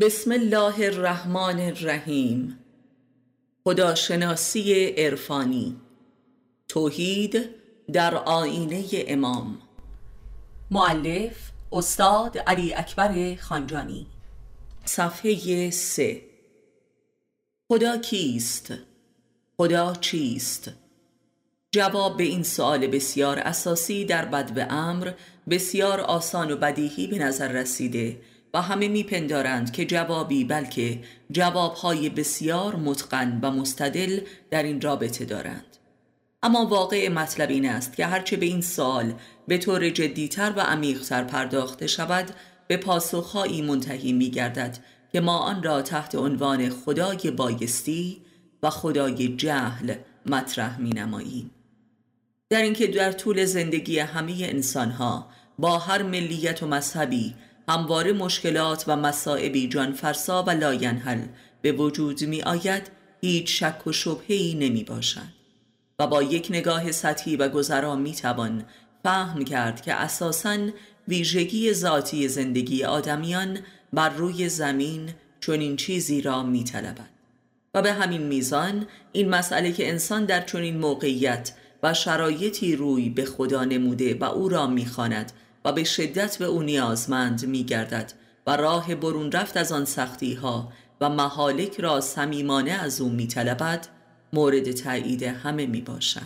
بسم الله الرحمن الرحیم. خداشناسی عرفانی، توحید در آینه امام. مؤلف استاد علی اکبر خانجانی. صفحه 3. خدا کیست؟ خدا چیست؟ جواب به این سوال بسیار اساسی در بدو امر بسیار آسان و بدیهی به نظر رسیده و همه میپندارند که جوابی بلکه جوابهای بسیار متقن و مستدل در این رابطه دارند. اما واقع مطلب این است که هرچه به این سوال به طور جدیتر و عمیقتر پرداخته شود به پاسخهایی منتهی میگردد که ما آن را تحت عنوان خدای بایستی و خدای جهل مطرح مینماییم. در اینکه در طول زندگی همه انسانها با هر ملیت و مذهبی همواره مشکلات و مصائبی جانفرسا و لاینحل به وجود می آید هیچ شک و شبهه‌ای نمی باشد و با یک نگاه سطحی و گذرا می توان فهم کرد که اساساً ویژگی ذاتی زندگی آدمیان بر روی زمین چنین چیزی را می طلبد و به همین میزان این مسئله که انسان در چنین موقعیت و شرایطی روی به خدا نموده و او را می خواند و به شدت به او نیازمند می گردد و راه برون رفت از آن سختی ها و مهالک را صمیمانه از او می طلبد مورد تایید همه می باشد.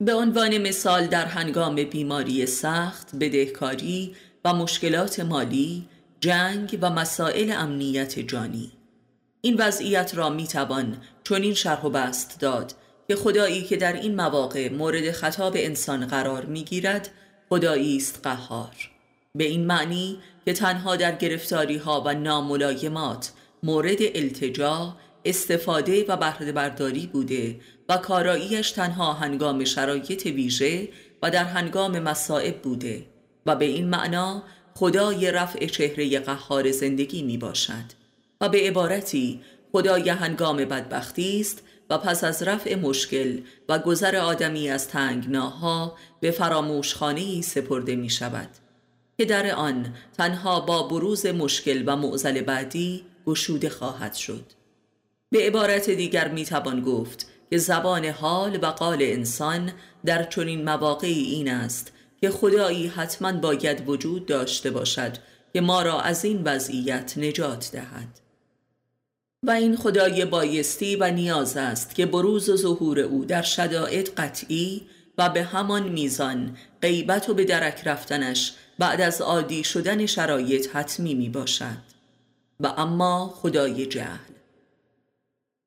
به عنوان مثال در هنگام بیماری سخت، بدهکاری و مشکلات مالی، جنگ و مسائل امنیت جانی، این وضعیت را می توان چنین شرح و بسط داد که خدایی که در این مواقع مورد خطاب انسان قرار می گیرد خدایی است قهار، به این معنی که تنها در گرفتاری ها و ناملایمات مورد التجا، استفاده و بهره برداری بوده و کاراییش تنها هنگام شرایط ویژه و در هنگام مصائب بوده و به این معنا خدای رفع چهره قهار زندگی می باشد و به عبارتی خدای هنگام بدبختی است و پس از رفع مشکل و گذر آدمی از تنگناها به فراموشخانه‌ای سپرده می شود که در آن تنها با بروز مشکل و معضل بعدی گشوده خواهد شد. به عبارت دیگر می توان گفت که زبان حال و قال انسان در چنین مواقعی این است که خدایی حتما باید وجود داشته باشد که ما را از این وضعیت نجات دهد و این خدای بایستی و نیاز است که بروز و ظهور او در شدائد قطعی و به همان میزان غیبت و به درک رفتنش بعد از عادی شدن شرایط حتمی می باشد. و اما خدای جهل،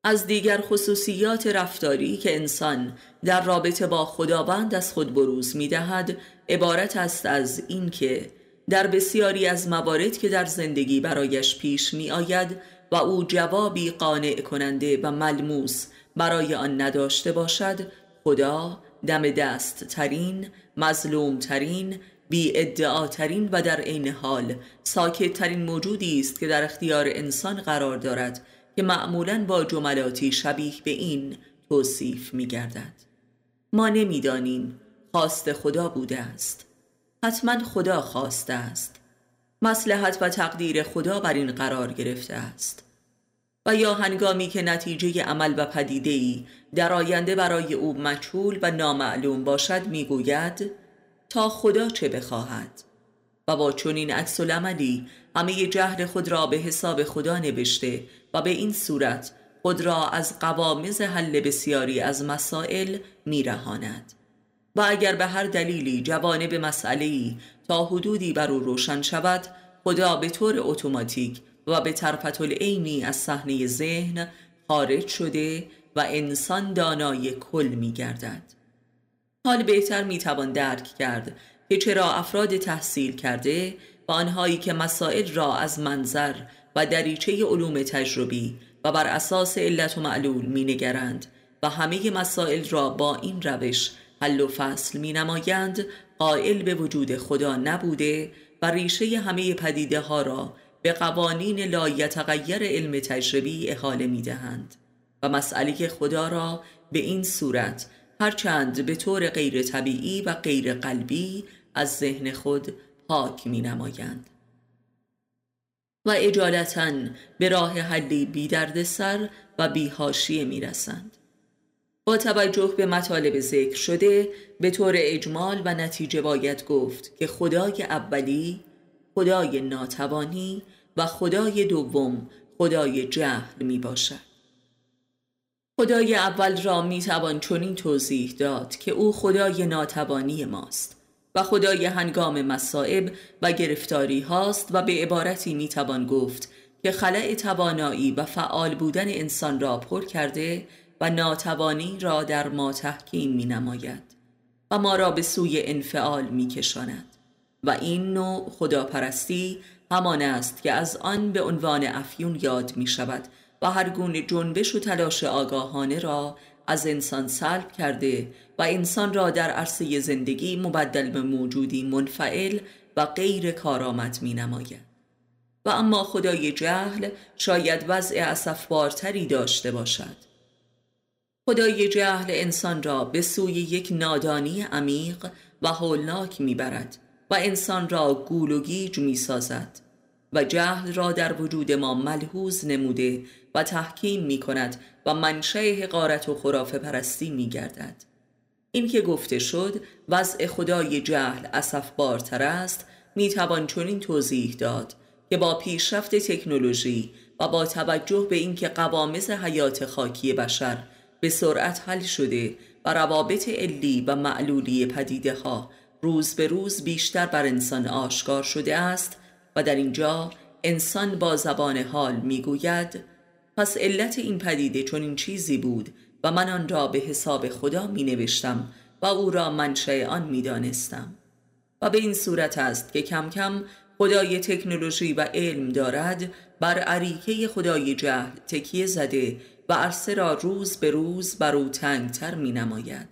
از دیگر خصوصیات رفتاری که انسان در رابطه با خداوند از خود بروز می دهد عبارت است از این که در بسیاری از موارد که در زندگی برایش پیش می آید و او جوابی قانع کننده و ملموس برای آن نداشته باشد خدا دم دست ترین، مظلوم ترین، بی ادعا ترین و در عین حال ساکت ترین موجودی است که در اختیار انسان قرار دارد که معمولاً با جملاتی شبیه به این توصیف می گردد. ما نمی دانیم خواست خدا بوده است، حتما خدا خواسته است، مصلحت و تقدیر خدا بر این قرار گرفته است. و یا هنگامی که نتیجه عمل و پدیده‌ای در آینده برای او مجهول و نامعلوم باشد میگوید تا خدا چه بخواهد و با چنین عکس العملی همه جهل خود را به حساب خدا نوشته و به این صورت خود را از قوامض حل بسیاری از مسائل میرهاند و اگر به هر دلیلی جوانب مسئله‌ای تا حدودی بر او روشن شود خدا به طور اتوماتیک و به طرفة العینی از صحنه ذهن خارج شده و انسان دانای کل می گردد. حال بهتر می توان درک کرد که چرا افراد تحصیل کرده و آنهایی که مسائل را از منظر و دریچه علوم تجربی و بر اساس علت و معلول می نگرند و همه مسائل را با این روش حل و فصل می نمایند قائل به وجود خدا نبوده و ریشه همه پدیده ها را به قوانین لایتغیر علم تجربی احاله می دهند و مسئله خدا را به این صورت هرچند به طور غیر طبیعی و غیر قلبی از ذهن خود پاک می نمایند. و اجالتاً به راه حلی بی دردسر و بی حاشیه می رسند. با توجه به مطالب ذکر شده به طور اجمال و نتیجه باید گفت که خدای اولی خدای ناتوانی و خدای دوم خدای جهل می باشد. خدای اول را می توان چنین توضیح داد که او خدای ناتوانی ماست و خدای هنگام مصائب و گرفتاری هاست و به عبارتی می توان گفت که خلأ توانایی و فعال بودن انسان را پر کرده و ناتوانی را در ما تحکیم می نماید و ما را به سوی انفعال می کشاند و این نوع خداپرستی همان است که از آن به عنوان افیون یاد می شود و هر گونه جنبش و تلاش آگاهانه را از انسان سلب کرده و انسان را در عرصه زندگی مبدل به موجودی منفعل و غیر کارآمد می نماید. و اما خدای جهل شاید وضع اسفبارتری داشته باشد. خدای جهل انسان را به سوی یک نادانی عمیق و هولناک می برد و انسان را گول و گیج می سازد و جهل را در وجود ما ملحوظ نموده و تحکیم می کند و منشأ حقارت و خرافه پرستی می گردد. این که گفته شد وضع خدای جهل اسفبارتر است می توان چنین توضیح داد که با پیشرفت تکنولوژی و با توجه به اینکه قوامض حیات خاکی بشر به سرعت حل شده و روابط علی و معلولی پدیده ها روز به روز بیشتر بر انسان آشکار شده است و در اینجا انسان با زبان حال میگوید پس علت این پدیده چنین چیزی بود و من آن را به حساب خدا می نوشتم و او را منشأ آن می دانستم. و به این صورت است که کم کم خدای تکنولوژی و علم دارد بر عریکه خدای جهل تکیه زده و عرصه را روز به روز بر او تنگتر می نماید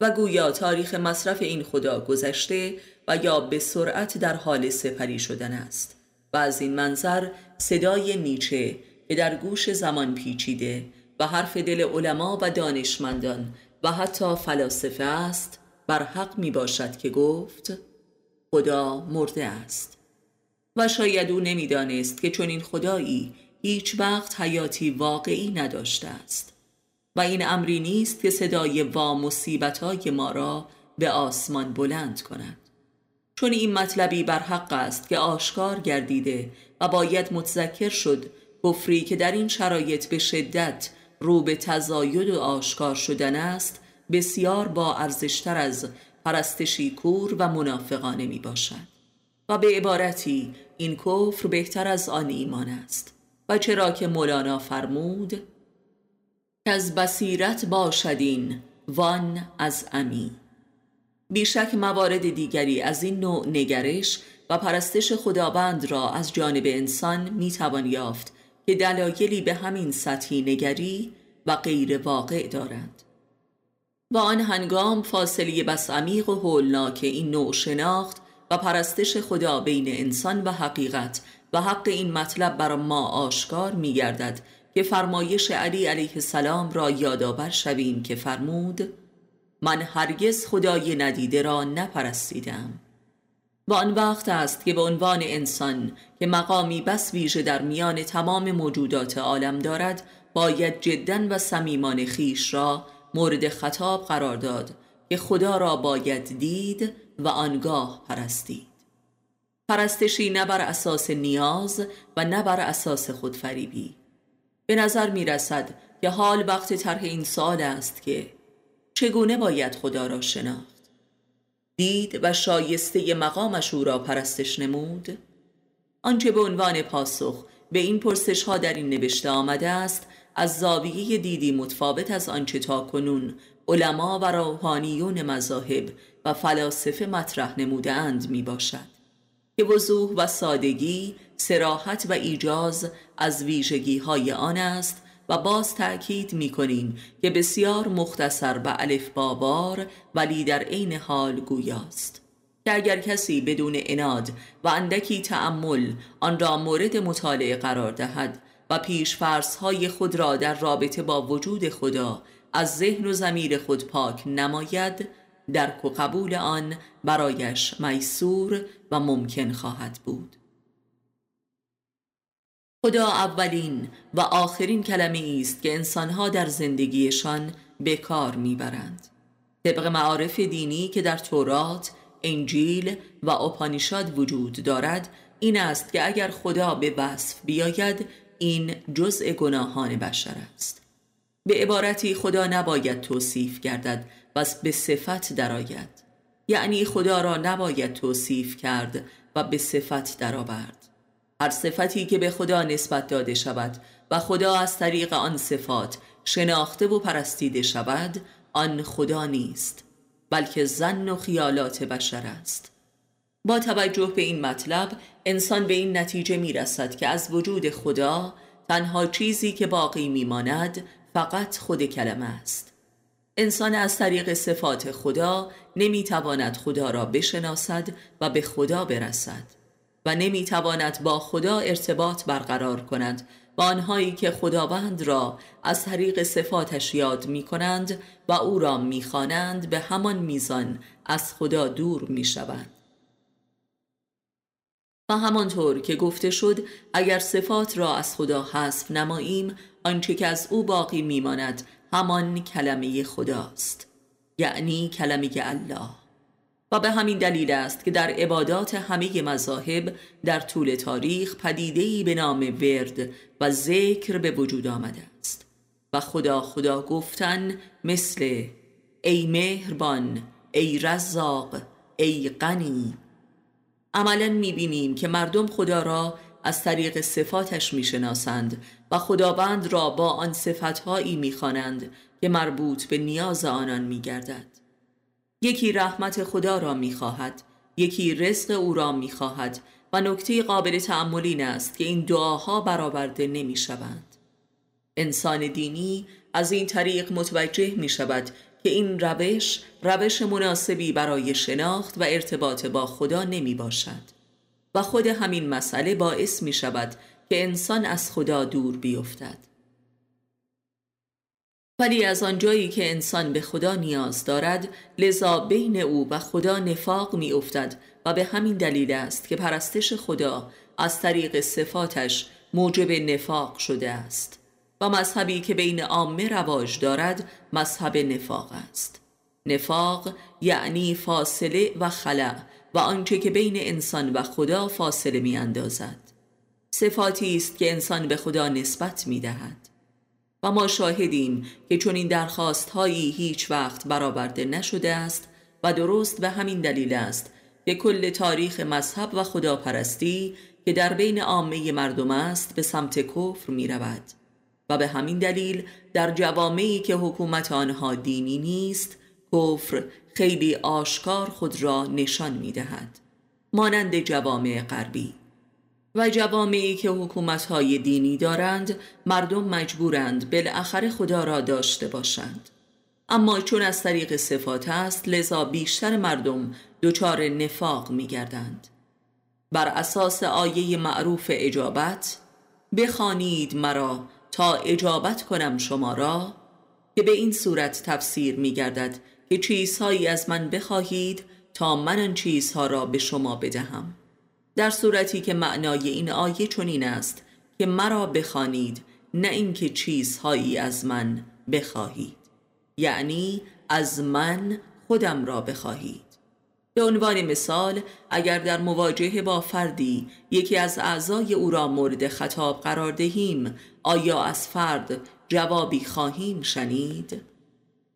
و گویا تاریخ مصرف این خدا گذشته و یا به سرعت در حال سپری شدن است. و از این منظر صدای نیچه که در گوش زمان پیچیده و حرف دل علما و دانشمندان و حتی فلاسفه است بر حق می باشد که گفت خدا مرده است. و شاید او نمی دانست که چون این خدایی هیچ وقت حیاتی واقعی نداشته است و این امری نیست که صدای وا مصیبت‌های ما را به آسمان بلند کند، چون این مطلبی بر حق است که آشکار گردیده و باید متذکر شد. کفری که در این شرایط به شدت رو به تزاید و آشکار شدن است بسیار با ارزشتر از پرستشی کور و منافقانه می باشد و به عبارتی این کفر بهتر از آن ایمان است. و چرا که مولانا فرمود که از بصیرت باشدین وان از عمی. بیشک موارد دیگری از این نوع نگرش و پرستش خداوند را از جانب انسان می توان یافت که دلایلی به همین سطحی نگری و غیر واقع دارند و آن هنگام فاصله بس عمیق و هولناک این نوع شناخت و پرستش خدا بین انسان و حقیقت و حق این مطلب بر ما آشکار می گردد که فرمایش علی علیه السلام را یادآور شویم که فرمود من هرگز خدای ندیده را نپرستیدم. و آن وقت است که به عنوان انسان که مقامی بس ویژه در میان تمام موجودات عالم دارد باید جداً و صمیمانه خیش را مورد خطاب قرار داد که خدا را باید دید و آنگاه پرستید. پرستشی نه بر اساس نیاز و نه بر اساس خودفریبی. به نظر می رسد که حال وقت طرح این سؤال است که چگونه باید خدا را شناخت؟ دید و شایسته مقامش او را پرستش نمود؟ آنچه به عنوان پاسخ به این پرسش ها در این نوشته آمده است از زاویه دیدی متفاوت از آنچه تاکنون علما و روحانیون مذاهب و فلاسفه مطرح نمودند می باشد که وضوح و سادگی، صراحت و ایجاز از ویژگی های آن است. و باز تأکید می کنیم که بسیار مختصر و الف بابار ولی در عین حال گویاست که اگر کسی بدون عناد و اندکی تأمل آن را مورد مطالعه قرار دهد و پیش فرض‌های خود را در رابطه با وجود خدا از ذهن و ضمیر خود پاک نماید، درک و قبول آن برایش میسور و ممکن خواهد بود. خدا اولین و آخرین کلمه‌ای است که انسانها در زندگیشان به کار میبرند. طبق معارف دینی که در تورات، انجیل و اپانیشاد وجود دارد، این است که اگر خدا به وصف بیاید، این جزء گناهان بشر است. به عبارتی خدا نباید توصیف گردد بس به صفت درآید، یعنی خدا را نباید توصیف کرد و به صفت درآورد. هر صفتی که به خدا نسبت داده شود و خدا از طریق آن صفات شناخته و پرستیده شود، آن خدا نیست، بلکه ظن و خیالات بشر است. با توجه به این مطلب، انسان به این نتیجه می رسد که از وجود خدا تنها چیزی که باقی می ماند فقط خود کلمه است. انسان از طریق صفات خدا نمی تواند خدا را بشناسد و به خدا برسد و نمی تواند با خدا ارتباط برقرار کند و آنهایی که خداوند را از طریق صفاتش یاد می کنند و او را می خوانند به همان میزان از خدا دور می شوند. و همانطور که گفته شد، اگر صفات را از خدا حذف نماییم، آنچه که از او باقی میماند همان کلمه خداست، یعنی کلمه الله. و به همین دلیل است که در عبادات همه مذاهب در طول تاریخ پدیده‌ای به نام ورد و ذکر به وجود آمده است و خدا خدا گفتن مثل ای مهربان، ای رزاق، ای غنی. عملاً می‌بینیم که مردم خدا را از طریق صفاتش می‌شناسند و خداوند را با آن صفت‌هایی می‌خوانند که مربوط به نیاز آنان می‌گردد. یکی رحمت خدا را می‌خواهد، یکی رزق او را می‌خواهد و نکته قابل تأمل این است که این دعاها برآورده نمی‌شوند. انسان دینی از این طریق متوجه می‌شود که این روش مناسبی برای شناخت و ارتباط با خدا نمی باشد و خود همین مسئله باعث می شود که انسان از خدا دور بیفتد. ولی از آنجایی که انسان به خدا نیاز دارد، لذا بین او و خدا نفاق می افتد و به همین دلیل است که پرستش خدا از طریق صفاتش موجب نفاق شده است و مذهبی که بین عامه رواج دارد مذهب نفاق است. نفاق یعنی فاصله و خلأ و آنچه که بین انسان و خدا فاصله می اندازد. صفاتی است که انسان به خدا نسبت می دهد و ما شاهدیم که چون این درخواست هایی هیچ وقت برآورده نشده است و درست به همین دلیل است که کل تاریخ مذهب و خداپرستی که در بین عامه مردم است به سمت کفر می رود و به همین دلیل در جوامعی که حکومت آنها دینی نیست، کفر خیلی آشکار خود را نشان می‌دهد، مانند جوامع غربی. و جوامعی که حکومت‌های دینی دارند، مردم مجبورند بالاخره خدا را داشته باشند، اما چون از طریق صفات است، لذا بیشتر مردم دچار نفاق می‌گردند. بر اساس آیه معروف اجابت، بخوانید مرا تا اجابت کنم شما را، که به این صورت تفسیر می گردد که چیزهایی از من بخواهید تا من آن چیزها را به شما بدهم، در صورتی که معنای این آیه چنین است که مرا بخوانید، نه اینکه چیزهایی از من بخواهید، یعنی از من خودم را بخواهید. به عنوان مثال، اگر در مواجهه با فردی یکی از اعضای او را مورد خطاب قرار دهیم، آیا از فرد جوابی خواهیم شنید؟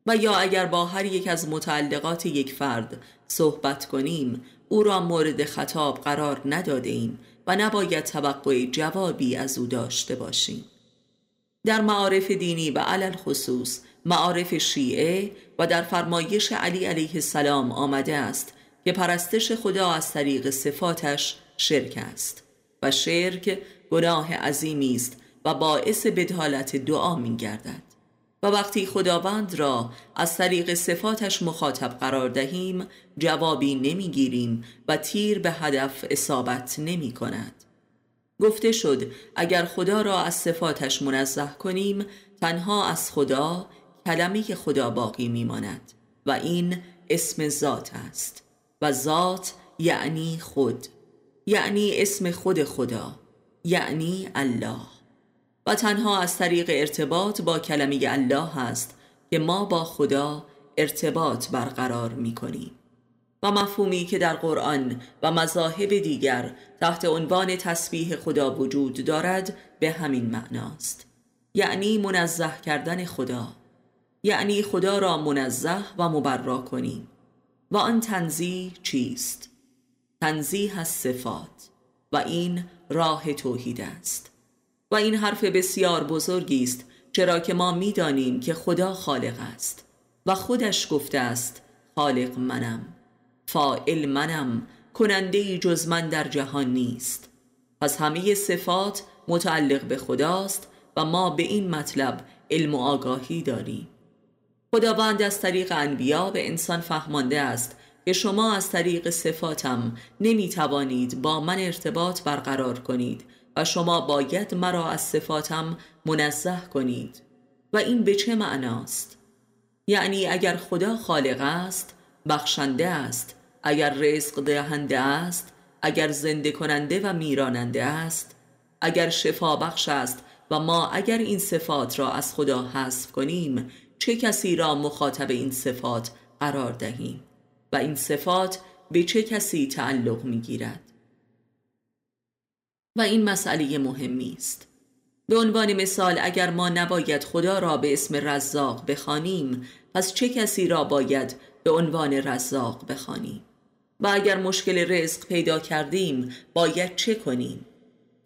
و یا اگر با هر یک از متعلقات یک فرد صحبت کنیم، او را مورد خطاب قرار ندادیم و نباید توقع جوابی از او داشته باشیم. در معارف دینی و علل خصوص معارف شیعه و در فرمایش علی علیه السلام آمده است که پرستش خدا از طریق صفاتش شرک است و شرک گناه عظیمی است و باعث بدحالت دعا می گردد و وقتی خداوند را از طریق صفاتش مخاطب قرار دهیم، جوابی نمی گیریم و تیر به هدف اصابت نمی کند. گفته شد اگر خدا را از صفاتش منزه کنیم، تنها از خدا کلمه خدا باقی می ماند و این اسم ذات است و ذات یعنی خود، یعنی اسم خود خدا یعنی الله، و تنها از طریق ارتباط با کلمه الله است که ما با خدا ارتباط برقرار می‌کنیم و مفهومی که در قرآن و مذاهب دیگر تحت عنوان تسبیح خدا وجود دارد به همین معناست، یعنی منزه کردن خدا، یعنی خدا را منزه و مبرا کنیم. و آن تنزیه چیست؟ تنزیه از صفات، و این راه توحید است. و این حرف بسیار بزرگی است، چرا که ما می‌دانیم که خدا خالق است و خودش گفته است خالق منم، فاعل منم، کننده‌ای جز من در جهان نیست. پس همه صفات متعلق به خداست و ما به این مطلب علم و آگاهی داریم. خداوند از طریق انبیا به انسان فهمانده است که شما از طریق صفاتم نمی توانید با من ارتباط برقرار کنید و شما باید مرا از صفاتم منزه کنید. و این به چه معناست؟ یعنی اگر خدا خالق است، بخشنده است، اگر رزق دهنده است، اگر زنده کننده و میراننده است، اگر شفا بخش است و ما اگر این صفات را از خدا حذف کنیم، چه کسی را مخاطب این صفات قرار دهیم و این صفات به چه کسی تعلق می‌گیرد؟ و این مسئله مهمی است. به عنوان مثال اگر ما نباید خدا را به اسم رزاق بخوانیم، پس چه کسی را باید به عنوان رزاق بخوانیم؟ و اگر مشکل رزق پیدا کردیم باید چه کنیم؟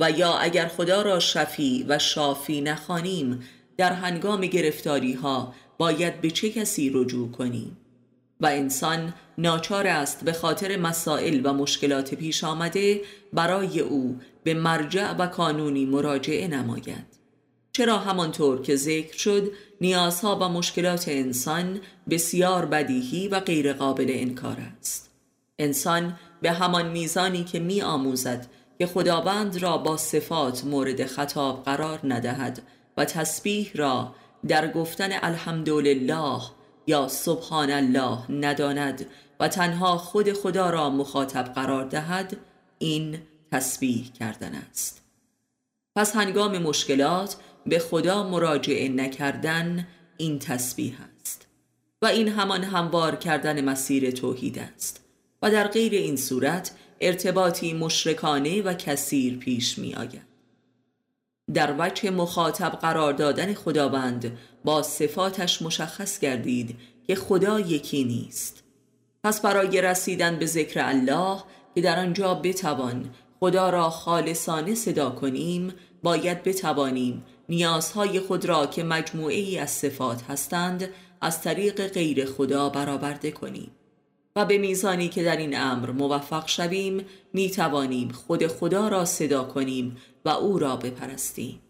و یا اگر خدا را شفیع و شافی نخوانیم، در هنگام گرفتاری ها باید به چه کسی رجوع کنیم؟ و انسان ناچار است به خاطر مسائل و مشکلات پیش آمده برای او به مرجع و کانونی مراجعه نماید، چرا همانطور که ذکر شد نیازها و مشکلات انسان بسیار بدیهی و غیر قابل انکار است. انسان به همان میزانی که می آموزد که خداوند را با صفات مورد خطاب قرار ندهد و تسبیح را در گفتن الحمدلله یا سبحان الله نداند و تنها خود خدا را مخاطب قرار دهد، این تسبیح کردن است. پس هنگام مشکلات به خدا مراجعه نکردن این تسبیح است و این همان هموار کردن مسیر توحید است و در غیر این صورت ارتباطی مشرکانه و کثیر پیش می آید. در وجه مخاطب قرار دادن خداوند با صفاتش مشخص گردید که خدا یکی نیست. پس برای رسیدن به ذکر الله که در آنجا بتوان خدا را خالصانه صدا کنیم، باید بتوانیم نیازهای خود را که مجموعه ای از صفات هستند از طریق غیر خدا برآورده کنیم و به میزانی که در این امر موفق شویم می توانیم خود خدا را صدا کنیم و او را بپرستیم.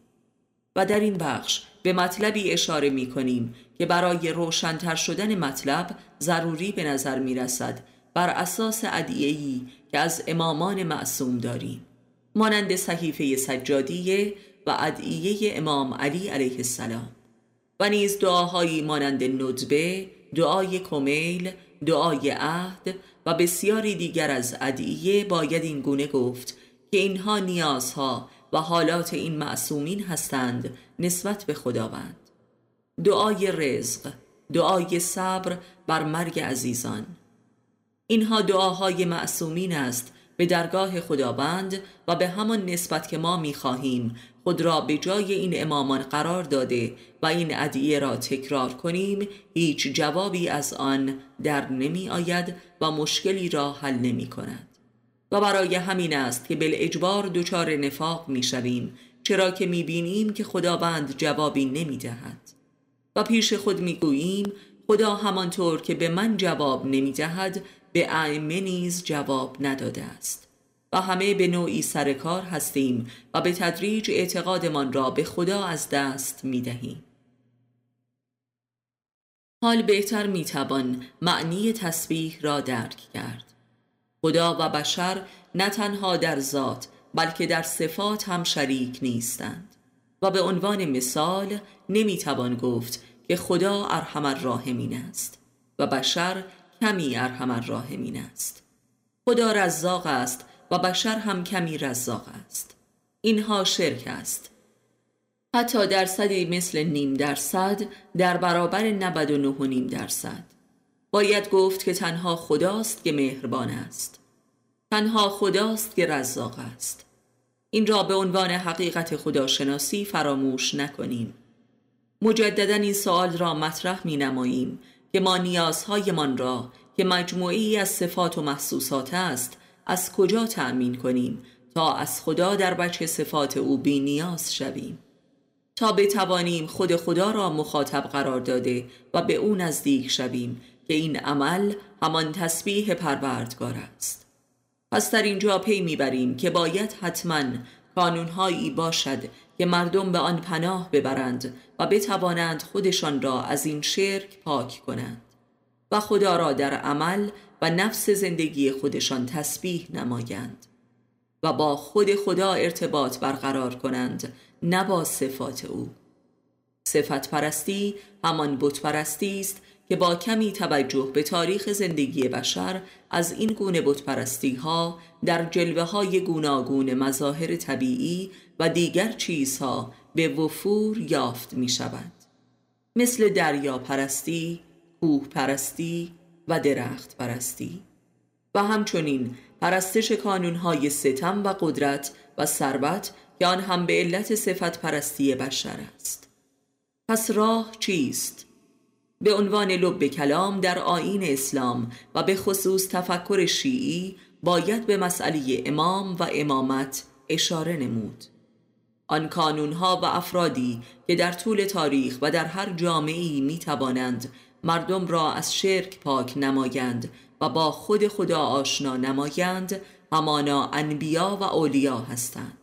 و در این بخش به مطلبی اشاره می کنیم که برای روشن‌تر شدن مطلب ضروری به نظر می رسد، بر اساس ادعیه‌ای که از امامان معصوم داریم، مانند صحیفه سجادیه و ادعیه امام علی علیه السلام و نیز دعاهایی مانند ندبه، دعای کمیل، دعای عهد و بسیاری دیگر از ادعیه باید این گونه گفت که اینها نیازها و حالات این معصومین هستند نسبت به خداوند. دعای رزق، دعای صبر بر مرگ عزیزان، اینها دعاهای معصومین است به درگاه خداوند و به همان نسبت که ما می‌خواهیم خود را به جای این امامان قرار داده و این ادعیه را تکرار کنیم، هیچ جوابی از آن در نمی آید و مشکلی را حل نمی کند. و برای همین است که بالاجبار دچار نفاق می شویم، چرا که می بینیم که خداوند جوابی نمی دهد و پیش خود می گوییم خدا همانطور که به من جواب نمی دهد به ائمه نیز جواب نداده است و همه به نوعی سرکار هستیم و به تدریج اعتقادمان را به خدا از دست می دهیم. حال بهتر می توان معنی تسبیح را درک کرد. خدا و بشر نه تنها در ذات بلکه در صفات هم شریک نیستند و به عنوان مثال نمی توان گفت که خدا ارحم الراحمین است و بشر کمی ارحم الراحمین است. خدا رزاق است و بشر هم کمی رزاق است. اینها شرک است. حتی درصدی مثل 0.5% در برابر 99.5%. باید گفت که تنها خداست که مهربان است. تنها خداست که رزاق است. این را به عنوان حقیقت خداشناسی فراموش نکنیم. مجدداً این سوال را مطرح می نماییم که ما نیازهایمان را که مجموعی از صفات و محسوسات است از کجا تأمین کنیم تا از خدا در وجه صفات او بی نیاز شویم، تا بتوانیم خود خدا را مخاطب قرار داده و به او نزدیک شویم که این عمل همان تسبیح پروردگار است. پس در اینجا پی میبریم که باید حتماً قانونهایی باشد که مردم به آن پناه ببرند و بتوانند خودشان را از این شرک پاک کنند و خدا را در عمل و نفس زندگی خودشان تسبیح نمایند و با خود خدا ارتباط برقرار کنند، نه با صفات او. صفت پرستی همان بت پرستی است که با کمی توجه به تاریخ زندگی بشر از این گونه بت پرستی ها در جلوه های گوناگون مظاهر طبیعی و دیگر چیزها به وفور یافت می شود، مثل دریا پرستی، کوه پرستی و درخت پرستی و همچنین پرستش کانونهای ستم و قدرت و ثروت که آن هم به علت صفت پرستی بشر است. پس راه چیست؟ به عنوان لب کلام در آیین اسلام و به خصوص تفکر شیعی باید به مسئله امام و امامت اشاره نمود. آن کانونها و افرادی که در طول تاریخ و در هر جامعه‌ای می توانند مردم را از شرک پاک نمایند و با خود خدا آشنا نمایند، همانا انبیا و اولیا هستند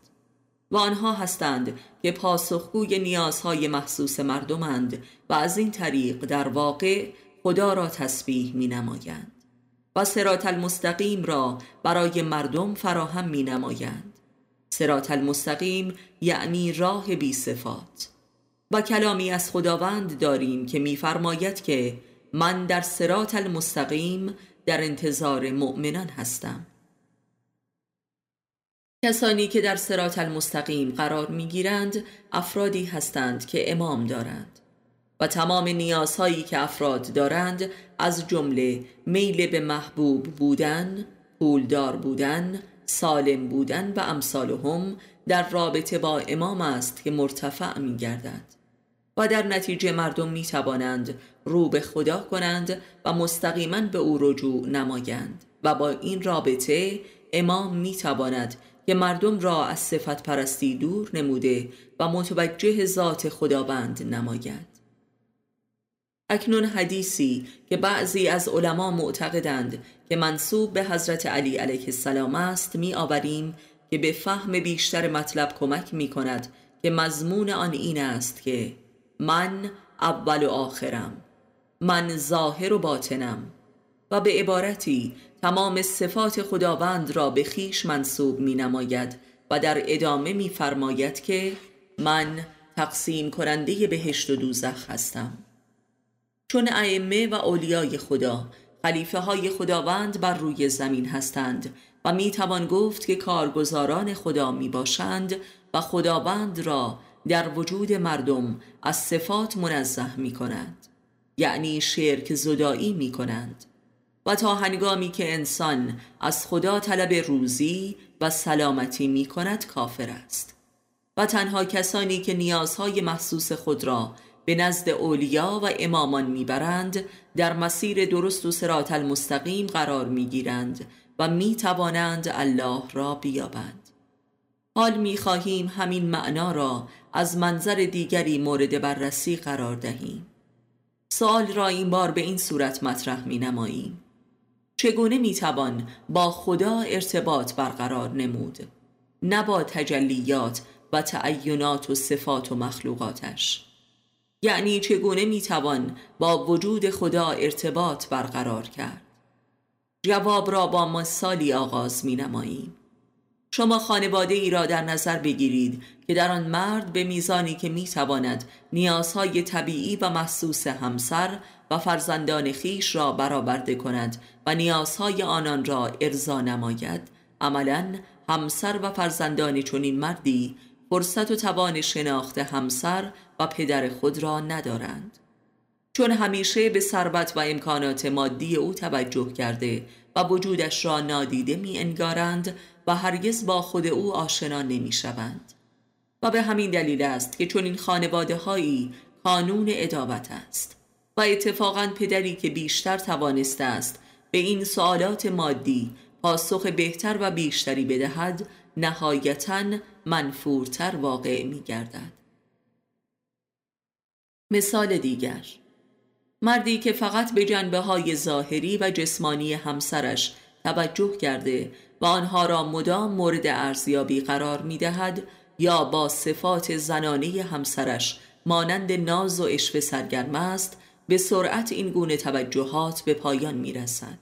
و آنها هستند که پاسخگوی نیازهای محسوس مردمند و از این طریق در واقع خدا را تسبیح می نمایند و صراط المستقیم را برای مردم فراهم می نمایند. صراط المستقیم یعنی راه بی صفات. و کلامی از خداوند داریم که می فرماید که من در صراط المستقیم در انتظار مؤمنان هستم. کسانی که در صراط المستقیم قرار می گیرند افرادی هستند که امام دارند و تمام نیازهایی که افراد دارند از جمله میل به محبوب بودن، پولدار بودن، سالم بودن و امثالهم در رابطه با امام است که مرتفع می گردند و در نتیجه مردم می توانند رو به خدا کنند و مستقیما به او رجوع نمایند و با این رابطه امام می تواند که مردم را از صفت پرستی دور نموده و متوجه ذات خداوند نماید. اکنون حدیثی که بعضی از علما معتقدند که منسوب به حضرت علی علیه السلام است می آوریم که به فهم بیشتر مطلب کمک می کند که مضمون آن این است که من اول و آخرم، من ظاهر و باطنم و به عبارتی تمام صفات خداوند را به خیش منسوب می نماید و در ادامه می فرماید که من تقسیم کننده بهشت و دوزخ هستم. چون ائمه و اولیای خدا خلیفه های خداوند بر روی زمین هستند و می توان گفت که کارگزاران خدا می باشند و خداوند را در وجود مردم از صفات منزه می کنند، یعنی شرک زدایی می کنند و تا هنگامی که انسان از خدا طلب روزی و سلامتی می کند کافر است و تنها کسانی که نیازهای محسوس خود را به نزد اولیا و امامان می برند در مسیر درست و صراط المستقیم قرار می گیرند و می توانند الله را بیابند. حال می خواهیم همین معنا را از منظر دیگری مورد بررسی قرار دهیم. سوال را این بار به این صورت مطرح می نماییم: چگونه می توان با خدا ارتباط برقرار نمود؟ نه با تجلیات و تعینات و صفات و مخلوقاتش. یعنی چگونه می توان با وجود خدا ارتباط برقرار کرد؟ جواب را با مثالی آغاز می نماییم. شما خانواده ای را در نظر بگیرید که در آن مرد به میزانی که می تواند نیازهای طبیعی و محسوس همسر و فرزندان خیش را برآورده کند و نیازهای آنان را ارضا نماید، عملاً همسر و فرزندان چنین مردی فرصت و توان شناخت همسر و پدر خود را ندارند، چون همیشه به ثروت و امکانات مادی او توجه کرده و وجودش را نادیده می انگارند و هرگز با خود او آشنا نمی شوند. و به همین دلیل است که چون این خانواده هایی قانون ادابت است و اتفاقاً پدری که بیشتر توانسته است به این سوالات مادی پاسخ بهتر و بیشتری بدهد، نهایتاً منفورتر واقع می گردد. مثال دیگر، مردی که فقط به جنبه‌های ظاهری و جسمانی همسرش توجه کرده و آنها را مدام مورد ارزیابی قرار می‌دهد یا با صفات زنانه همسرش مانند ناز و عشوه سرگرم است، به سرعت این گونه توجهات به پایان می‌رسد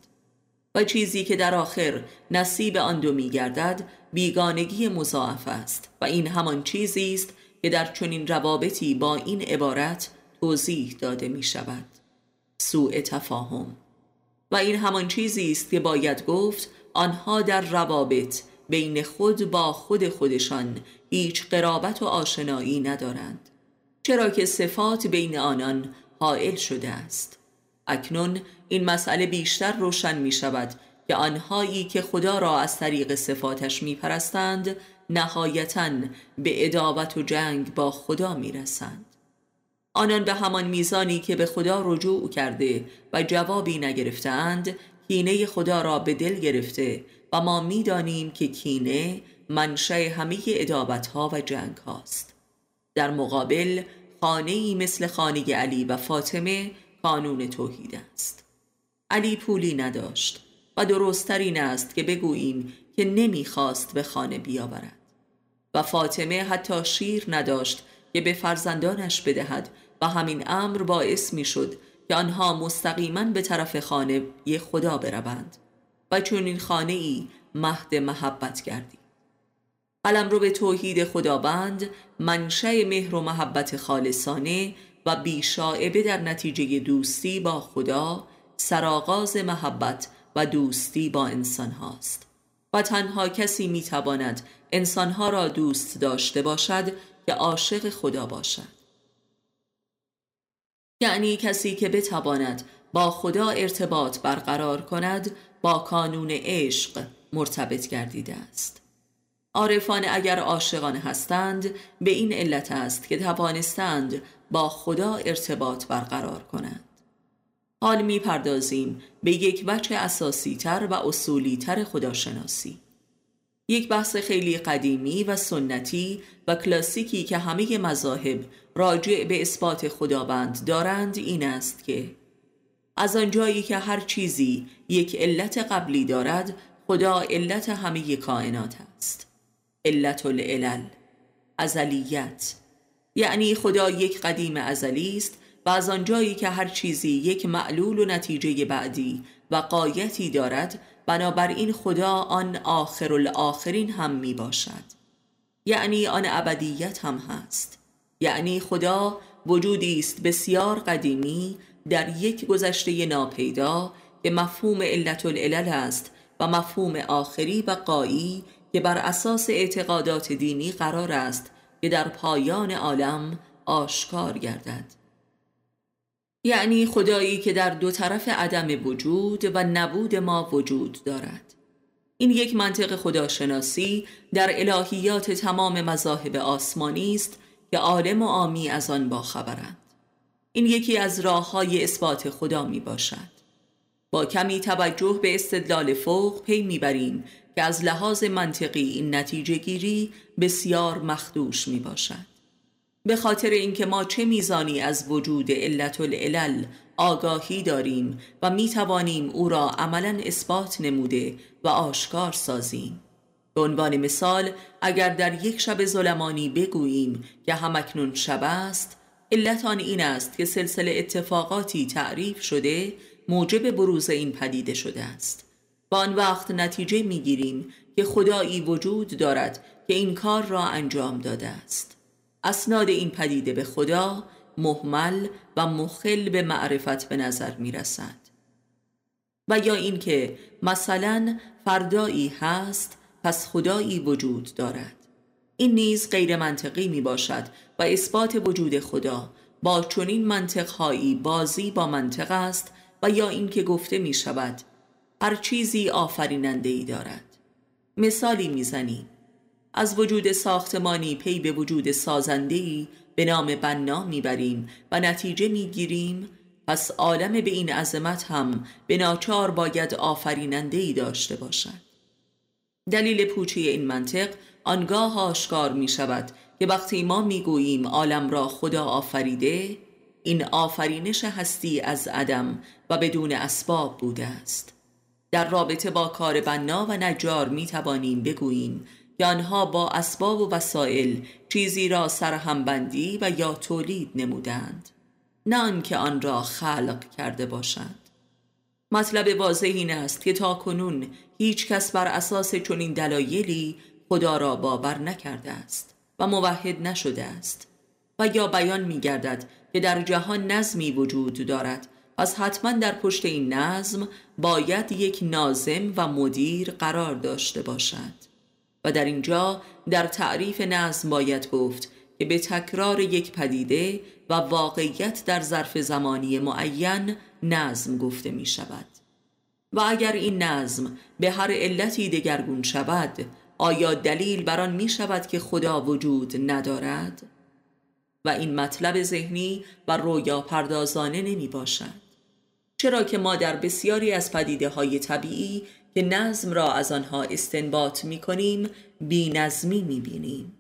و چیزی که در آخر نصیب آن دو می‌گردد بیگانگی مضاعف است و این همان چیزی است که در چنین روابطی با این عبارت توضیح داده می شود: سوء تفاهم. و این همان چیزی است که باید گفت آنها در روابط بین خود با خود خودشان هیچ قرابت و آشنایی ندارند، چرا که صفات بین آنان حائل شده است. اکنون این مسئله بیشتر روشن می شود که آنهایی که خدا را از طریق صفاتش می پرستند نهایتاً به عداوت و جنگ با خدا می رسند. آنان به همان میزانی که به خدا رجوع کرده و جوابی نگرفتند، کینه خدا را به دل گرفته و ما می دانیم که کینه منشأ همه عداوت‌ها و جنگ هاست. در مقابل، خانه‌ای مثل خانه علی و فاطمه قانون توحید است. علی پولی نداشت و درست‌تر این است که بگوییم که نمی‌خواست به خانه بیاورد، و فاطمه حتی شیر نداشت که به فرزندانش بدهد و همین امر باعث می شد که آنها مستقیماً به طرف خانه ی خدا بروند و چون این خانه ای مهد محبت گردید. قلمرو به توحید خداوند منشأ مهر و محبت خالصانه و بیشائبه در نتیجه دوستی با خدا، سرآغاز محبت و دوستی با انسان هاست و تنها کسی می تواند انسانها را دوست داشته باشد که عاشق خدا باشد، یعنی کسی که بتواند با خدا ارتباط برقرار کند با کانون عشق مرتبط گردیده است. عارفان اگر عاشقان هستند به این علت است که توانستند با خدا ارتباط برقرار کنند. حال می پردازیم به یک بچه اساسی تر و اصولی تر خداشناسی، یک بحث خیلی قدیمی و سنتی و کلاسیکی که همه مذاهب راجع به اثبات خداوند دارند این است که از آنجایی که هر چیزی یک علت قبلی دارد، خدا علت همه کائنات است. علت العلل، ازلیت، یعنی خدا یک قدیم ازلی است و از آنجایی که هر چیزی یک معلول و نتیجه بعدی و غایتی دارد، بنابراین خدا آن آخر الاخرین هم می باشد، یعنی آن ابدیت هم هست، یعنی خدا وجودی است بسیار قدیمی در یک گذشته ناپیدا که مفهوم علت العلل است و مفهوم آخری و غایی که بر اساس اعتقادات دینی قرار است که در پایان عالم آشکار گردد، یعنی خدایی که در دو طرف عدم وجود و نبود ما وجود دارد. این یک منطق خداشناسی در الهیات تمام مذاهب آسمانی است که عالم و عامی از آن باخبرند. این یکی از راه‌های اثبات خدا می باشد. با کمی توجه به استدلال فوق پی میبریم که از لحاظ منطقی این نتیجه گیری بسیار مخدوش می باشد. به خاطر اینکه ما چه میزانی از وجود علت العلل آگاهی داریم و می توانیم او را عملاً اثبات نموده و آشکار سازیم. به عنوان مثال، اگر در یک شب ظلمانی بگوییم که همکنون شب است، علت آن این است که سلسله اتفاقاتی تعریف شده موجب بروز این پدیده شده است. با آن وقت نتیجه می گیریم که خدایی وجود دارد که این کار را انجام داده است. اسناد این پدیده به خدا مهمل و مخل به معرفت به نظر می رسد. و یا اینکه مثلا فردایی هست، پس خدایی وجود دارد. این نیز غیر منطقی می باشد و اثبات وجود خدا با چنین منطق‌هایی بازی با منطق است و یا اینکه گفته می شود هر چیزی آفریننده‌ای دارد. مثالی می زنیم. از وجود ساختمانی پی به وجود سازنده‌ای به نام بنا می بریم و نتیجه می گیریم پس عالم به این عظمت هم به ناچار باید آفریننده‌ای داشته باشد. دلیل پوچی این منطق آنگاه آشکار می شود که وقتی ما می گوییم عالم را خدا آفریده، این آفرینش هستی از عدم و بدون اسباب بوده است. در رابطه با کار بنا و نجار می توانیم بگوییم که آنها با اسباب و وسایل چیزی را سرهمبندی و یا تولید نمودند، نه آنکه آن را خلق کرده باشند. مطلب واضح این است که تا کنون هیچ کس بر اساس چنین دلایلی خدا را باور نکرده است و موحد نشده است و یا بیان می گردد که در جهان نظمی وجود دارد، پس حتما در پشت این نظم باید یک ناظم و مدیر قرار داشته باشد و در اینجا در تعریف نظم باید گفت که به تکرار یک پدیده و واقعیت در ظرف زمانی معین نظم گفته می شود و اگر این نظم به هر علتی دگرگون شود، آیا دلیل بر آن می شود که خدا وجود ندارد؟ و این مطلب ذهنی و رویا پردازانه نمی باشد، چرا که ما در بسیاری از پدیده های طبیعی که نظم را از آنها استنباط می کنیم بی نظمی می بینیم.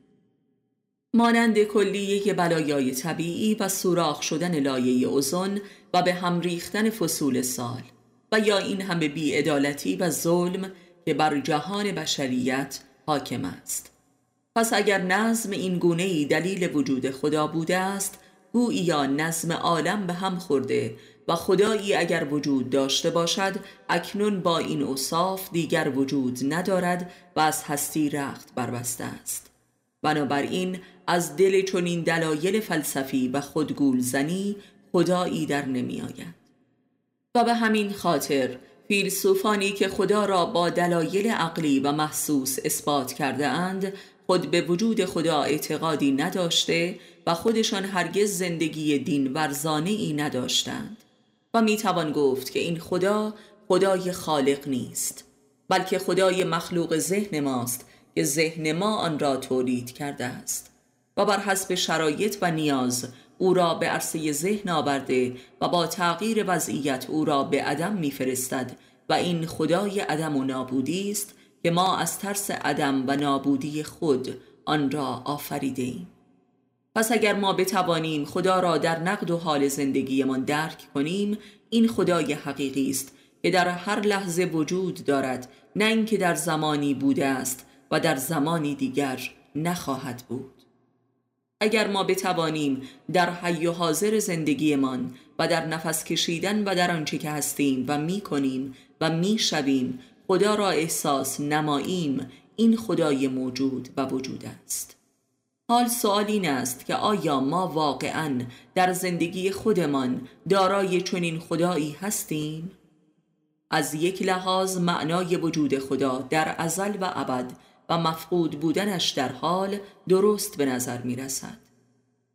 مانند کلیه بلایای طبیعی و سوراخ شدن لایه اوزون و به هم ریختن فصول سال و یا این هم به بی‌عدالتی و ظلم که بر جهان بشریت حاکم است. پس اگر نظم این گونه‌ای دلیل وجود خدا بوده است، گویا نظم عالم به هم خورده و خدایی اگر وجود داشته باشد اکنون با این اوصاف دیگر وجود ندارد و از هستی رخت بربسته است. بنابراین از دل چنین دلایل فلسفی و خودگول زنی خدایی در نمی آید و به همین خاطر فیلسوفانی که خدا را با دلایل عقلی و محسوس اثبات کرده اند خود به وجود خدا اعتقادی نداشته و خودشان هرگز زندگی دین ورزانه ای نداشتند و می توان گفت که این خدا خدای خالق نیست، بلکه خدای مخلوق ذهن ماست که ذهن ما آن را تولید کرده است و بر حسب شرایط و نیاز او را به عرصه ذهن آورده و با تغییر وضعیت او را به عدم می‌فرستد و این خدای عدم و نابودی است که ما از ترس عدم و نابودی خود آن را آفریده‌ایم. پس اگر ما بتوانیم خدا را در نقد و حال زندگیمان درک کنیم، این خدای حقیقی است که در هر لحظه وجود دارد، نه اینکه در زمانی بوده است و در زمانی دیگر نخواهد بود. اگر ما بتوانیم در حی و حاضر زندگیمان و در نفس کشیدن و در آنچه که هستیم و می کنیم و می شویم خدا را احساس نماییم، این خدای موجود و وجود است. حال سؤال این است که آیا ما واقعاً در زندگی خودمان دارای چنین خدایی هستیم؟ از یک لحاظ معنای وجود خدا در ازل و ابد و مفقود بودنش در حال درست به نظر می رسد،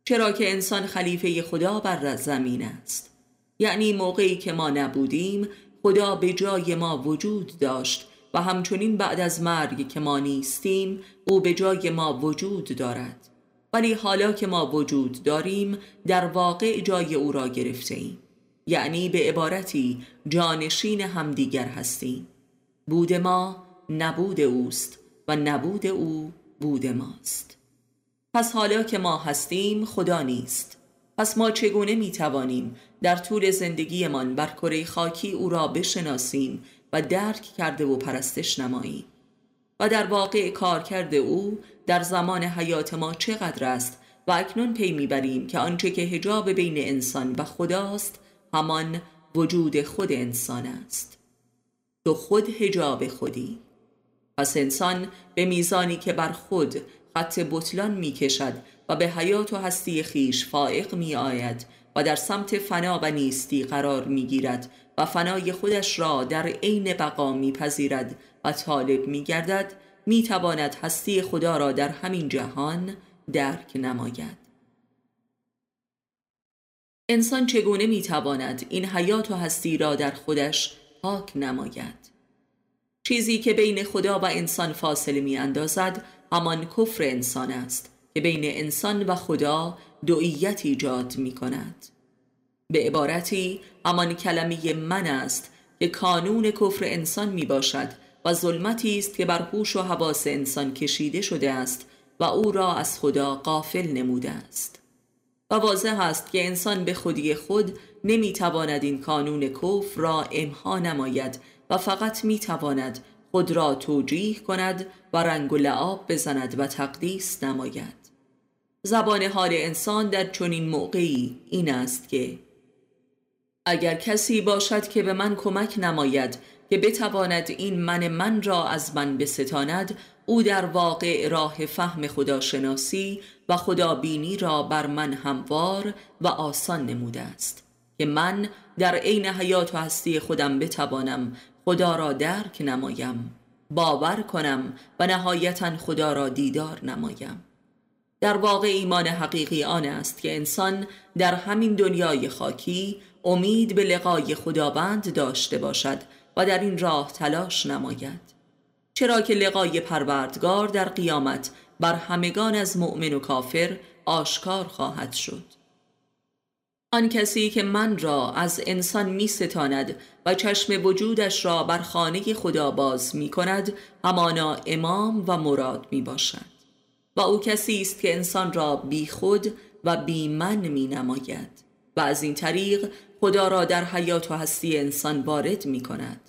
چرا که انسان خلیفه خدا بر زمین است، یعنی موقعی که ما نبودیم خدا به جای ما وجود داشت و همچنین بعد از مرگ که ما نیستیم او به جای ما وجود دارد، ولی حالا که ما وجود داریم در واقع جای او را گرفته ایم، یعنی به عبارتی جانشین همدیگر هستیم. بود ما نبود اوست و نبود او بود ماست. پس حالا که ما هستیم خدا نیست، پس ما چگونه می توانیم در طول زندگیمان بر کره خاکی او را بشناسیم و درک کرده و پرستش نماییم و در واقع کارکرد او در زمان حیات ما چقدر است و اکنون پی می بریم که آنچه که حجاب بین انسان و خداست همان وجود خود انسان است. تو خود حجاب خودی. پس انسان به میزانی که بر خود خط بطلان می کشد و به حیات و هستی خیش فائق می آید و در سمت فنا و نیستی قرار می گیرد و فنای خودش را در عین بقا می پذیرد و طالب می گردد، میتواند هستی خدا را در همین جهان درک نماید. انسان چگونه میتواند این حیات و هستی را در خودش پاک نماید؟ چیزی که بین خدا و انسان فاصله میاندازد همان کفر انسان است که بین انسان و خدا دوئیت ایجاد میکند. به عبارتی همان کلمه من است که کانون کفر انسان میباشد و ظلمتی است که بر هوش و حواس انسان کشیده شده است و او را از خدا غافل نموده است. و واضح است که انسان به خودی خود نمیتواند این کانون کفر را امحا نماید و فقط میتواند خود را توجیه کند و رنگ و لعاب بزند و تقدیس نماید. زبان حال انسان در چنین موقعی این است که اگر کسی باشد که به من کمک نماید که بتواند این من را از من بستاند، او در واقع راه فهم خداشناسی و خدابینی را بر من هموار و آسان نموده است که من در عین حیات و هستی خودم بتوانم خدا را درک نمایم، باور کنم و نهایتاً خدا را دیدار نمایم. در واقع ایمان حقیقی آن است که انسان در همین دنیای خاکی امید به لقای خداوند داشته باشد و در این راه تلاش نماید، چرا که لقای پروردگار در قیامت بر همگان از مؤمن و کافر آشکار خواهد شد. آن کسی که من را از انسان می ستاند و چشم وجودش را بر خانه خدا باز می کند همانا امام و مراد می باشد و او کسی است که انسان را بی خود و بی من می نماید و از این طریق خدا را در حیات و هستی انسان وارد می کند.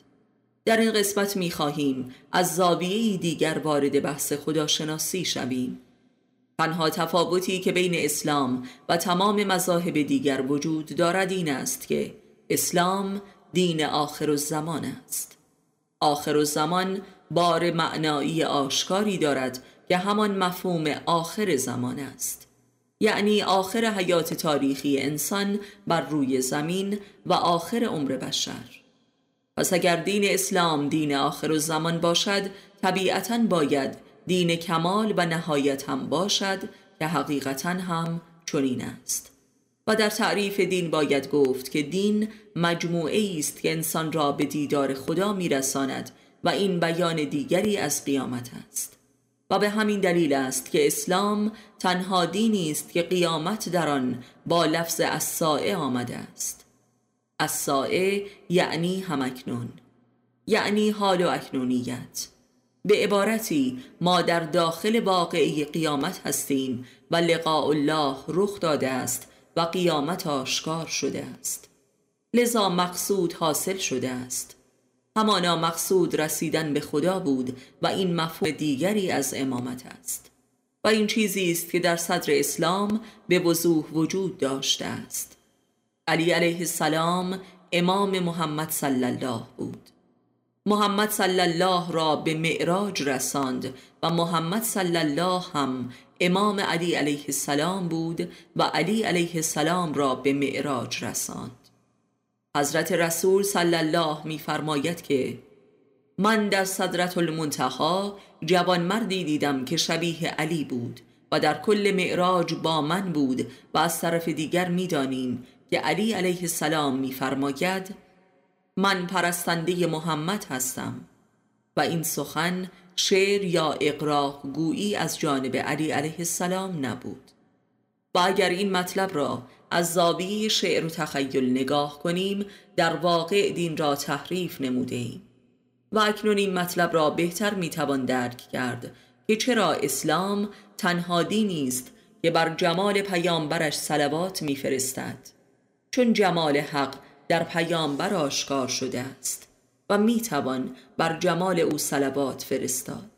در این قسمت می خواهیم از زاویه‌ای دیگر وارد بحث خداشناسی شویم. تنها تفاوتی که بین اسلام و تمام مذاهب دیگر وجود دارد این است که اسلام دین آخرالزمان است. آخرالزمان بار معنایی آشکاری دارد که همان مفهوم آخر زمان است، یعنی آخر حیات تاریخی انسان بر روی زمین و آخر عمر بشر. پس اگر دین اسلام دین آخرالزمان باشد، طبیعتاً باید دین کمال و نهایت هم باشد که حقیقتاً هم چنین است. و در تعریف دین باید گفت که دین مجموعه است که انسان را به دیدار خدا میرساند و این بیان دیگری از قیامت است. و به همین دلیل است که اسلام تنها دینی است که قیامت در آن با لفظ الساعه آمده است. الساعه یعنی همکنون، یعنی حال و اکنونیت. به عبارتی ما در داخل واقعی قیامت هستیم و لقاء الله رخ داده است و قیامت آشکار شده است، لذا مقصود حاصل شده است. همانا مقصود رسیدن به خدا بود و این مفهوم دیگری از امامت است و این چیزی است که در صدر اسلام به وضوح وجود داشته است. علی علیه السلام امام محمد صلی الله بود. محمد صلی الله را به معراج رساند و محمد صلی الله هم امام علی علیه السلام بود و علی علیه السلام را به معراج رساند. حضرت رسول صلی الله می‌فرماید که من در سدرة المنتهی جوانمردی دیدم که شبیه علی بود و در کل معراج با من بود و از طرف دیگر می‌دانیم که علی علیه السلام می‌فرماید من پرستنده محمد هستم و این سخن شعر یا اقراق گویی از جانب علی علیه السلام نبود. و اگر این مطلب را از زاویه شعر و تخیل نگاه کنیم، در واقع دین را تحریف نموده ایم و اکنون این مطلب را بهتر میتوان درک کرد که چرا اسلام تنها دینی است که بر جمال پیامبرش صلوات میفرستد، چون جمال حق در پیامبر آشکار شده است و میتوان بر جمال او صلوات فرستاد.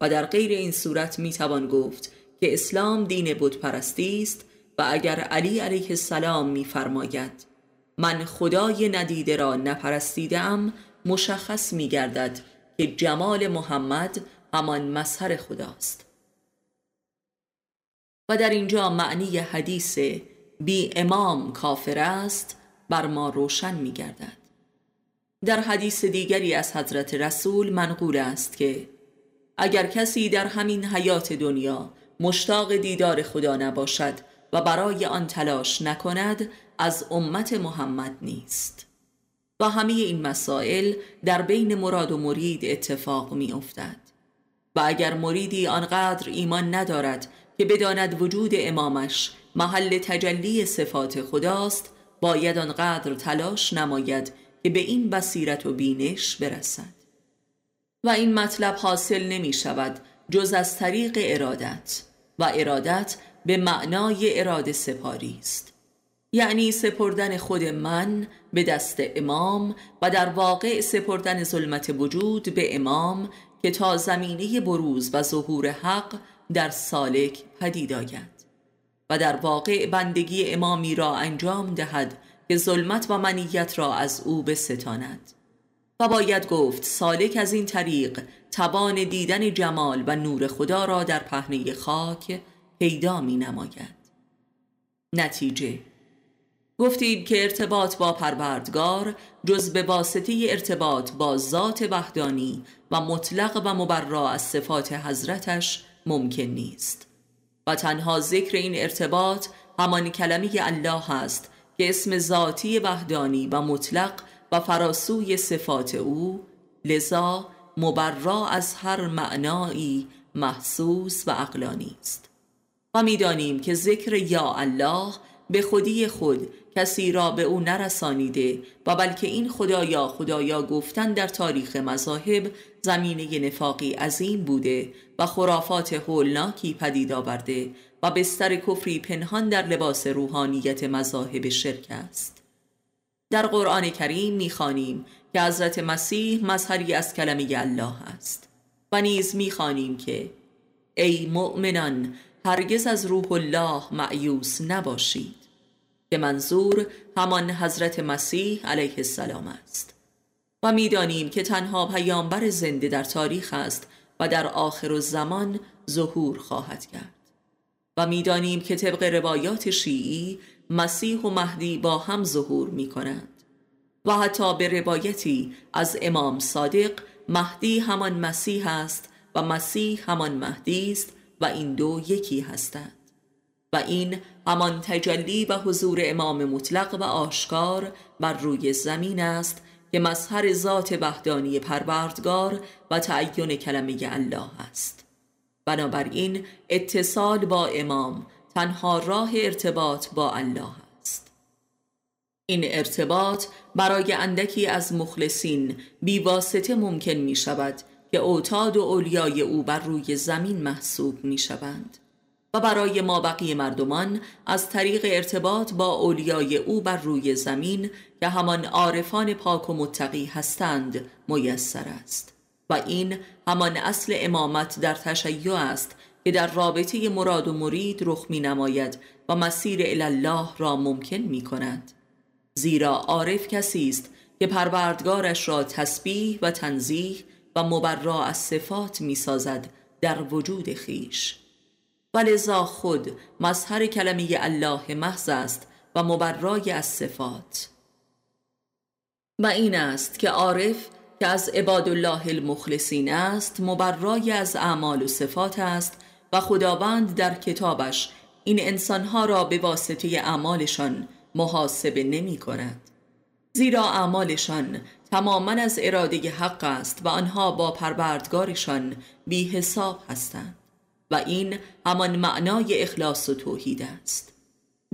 و در غیر این صورت میتوان گفت که اسلام دین بت پرستی است و اگر علی علیه السلام می‌فرماید من خدای ندیده را نپرستیدم، مشخص می‌گردد که جمال محمد همان مظهر خداست. و در اینجا معنی حدیث بی امام کافر است بر ما روشن می‌گردد. در حدیث دیگری از حضرت رسول منقول است که اگر کسی در همین حیات دنیا مشتاق دیدار خدا نباشد و برای آن تلاش نکند از امت محمد نیست. و همه این مسائل در بین مراد و مرید اتفاق می افتد. و اگر مریدی آنقدر ایمان ندارد که بداند وجود امامش محل تجلی صفات خداست، باید آنقدر تلاش نماید که به این بصیرت و بینش برسد. و این مطلب حاصل نمی شود جز از طریق ارادت، و ارادت به معنای اراده سپاری است، یعنی سپردن خود من به دست امام و در واقع سپردن ظلمت وجود به امام که تا زمینه بروز و ظهور حق در سالک پدید آید و در واقع بندگی امامی را انجام دهد که ظلمت و منیت را از او بستاند. و باید گفت سالک از این طریق توان دیدن جمال و نور خدا را در پهنه خاک پیدا می نماید. نتیجه گفتیم که ارتباط با پروردگار جز به واسطه ارتباط با ذات وحدانی و مطلق و مبرا از صفات حضرتش ممکن نیست و تنها ذکر این ارتباط همان کلمه الله است که اسم ذاتی وحدانی و مطلق و فراسوی صفات او، لذا مبرا از هر معنایی محسوس و عقلانی است. و می‌دانیم که ذکر یا الله به خودی خود کسی را به او نرسانیده و بلکه این خدایا خدایا گفتن در تاریخ مذاهب زمینه نفاقی عظیم بوده و خرافات هولناکی پدید آورده و بستر کفری پنهان در لباس روحانیت مذاهب شرک است. در قرآن کریم می‌خوانیم که حضرت مسیح مظهری از کلمه الله است و نیز می‌خوانیم که ای مؤمنان هرگز از روح الله مأیوس نباشید، که منظور همان حضرت مسیح علیه السلام است. و می‌دانیم که تنها پیامبر زنده در تاریخ است و در آخر زمان ظهور خواهد کرد. و می‌دانیم که طبق روایات شیعی مسیح و مهدی با هم ظهور می‌کنند و حتی به روایتی از امام صادق مهدی همان مسیح است و مسیح همان مهدی است و این دو یکی هستند و این همان تجلی و حضور امام مطلق و آشکار بر روی زمین است که مظهر ذات وحدانی پروردگار و تعین کلمه الله است. بنابراین اتصال با امام تنها راه ارتباط با الله است. این ارتباط برای اندکی از مخلصین بی واسطه ممکن می شود که اوتاد و اولیای او بر روی زمین محسوب می شوند و برای ما بقیه مردمان از طریق ارتباط با اولیای او بر روی زمین که همان عارفان پاک و متقی هستند میسر است و این همان اصل امامت در تشیع است که در رابطه مراد و مرید رخ می نماید و مسیر الله را ممکن می کند. زیرا عارف کسی است که پروردگارش را تسبیح و تنزیه و مبرا از صفات می سازد در وجود خیش و لذا خود مظهر کلمه الله محض است و مبرای از صفات. و این است که عارف که از عبادالله المخلصین است مبرای از اعمال و صفات است و خداوند در کتابش این انسانها را به واسطه اعمالشان محاسبه نمی کند، زیرا اعمالشان تماما از اراده حق است و آنها با پروردگارشان بی حساب هستند و این همان معنای اخلاص و توحید است.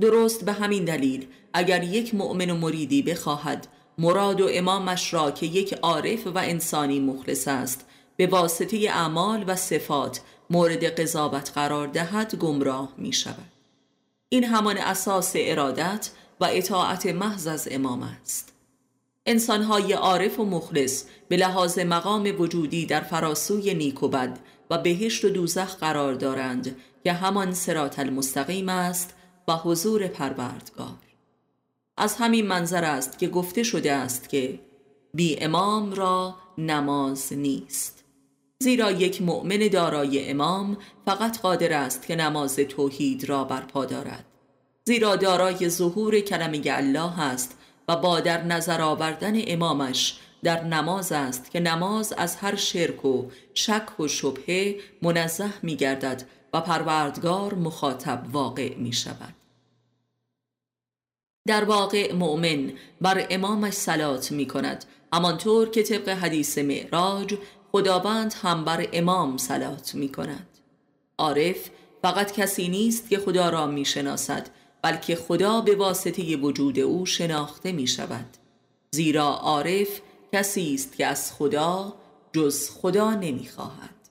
درست به همین دلیل اگر یک مؤمن و مریدی بخواهد مراد و امامش را که یک عارف و انسانی مخلص است به واسطه اعمال و صفات مورد قضاوت قرار دهد گمراه می شود. این همان اساس ارادت و اطاعت محض از امام است. انسانهای عارف و مخلص به لحاظ مقام وجودی در فراسوی نیک و بد و بهشت و دوزخ قرار دارند که همان صراط المستقیم است و حضور پروردگار. از همین منظر است که گفته شده است که بی امام را نماز نیست، زیرا یک مؤمن دارای امام فقط قادر است که نماز توحید را برپا دارد، زیرا دارای ظهور کلمه الله است و با در نظر آوردن امامش در نماز است که نماز از هر شرک و شک و شبهه منزه می گردد و پروردگار مخاطب واقع می شود. در واقع مؤمن بر امامش صلات می کند، همانطور که طبق حدیث معراج خداوند هم بر امام صلات می کند. عارف فقط کسی نیست که خدا را می شناسد، بلکه خدا به واسطه وجود او شناخته می شود. زیرا عارف کسی است که از خدا جز خدا نمی خواهد.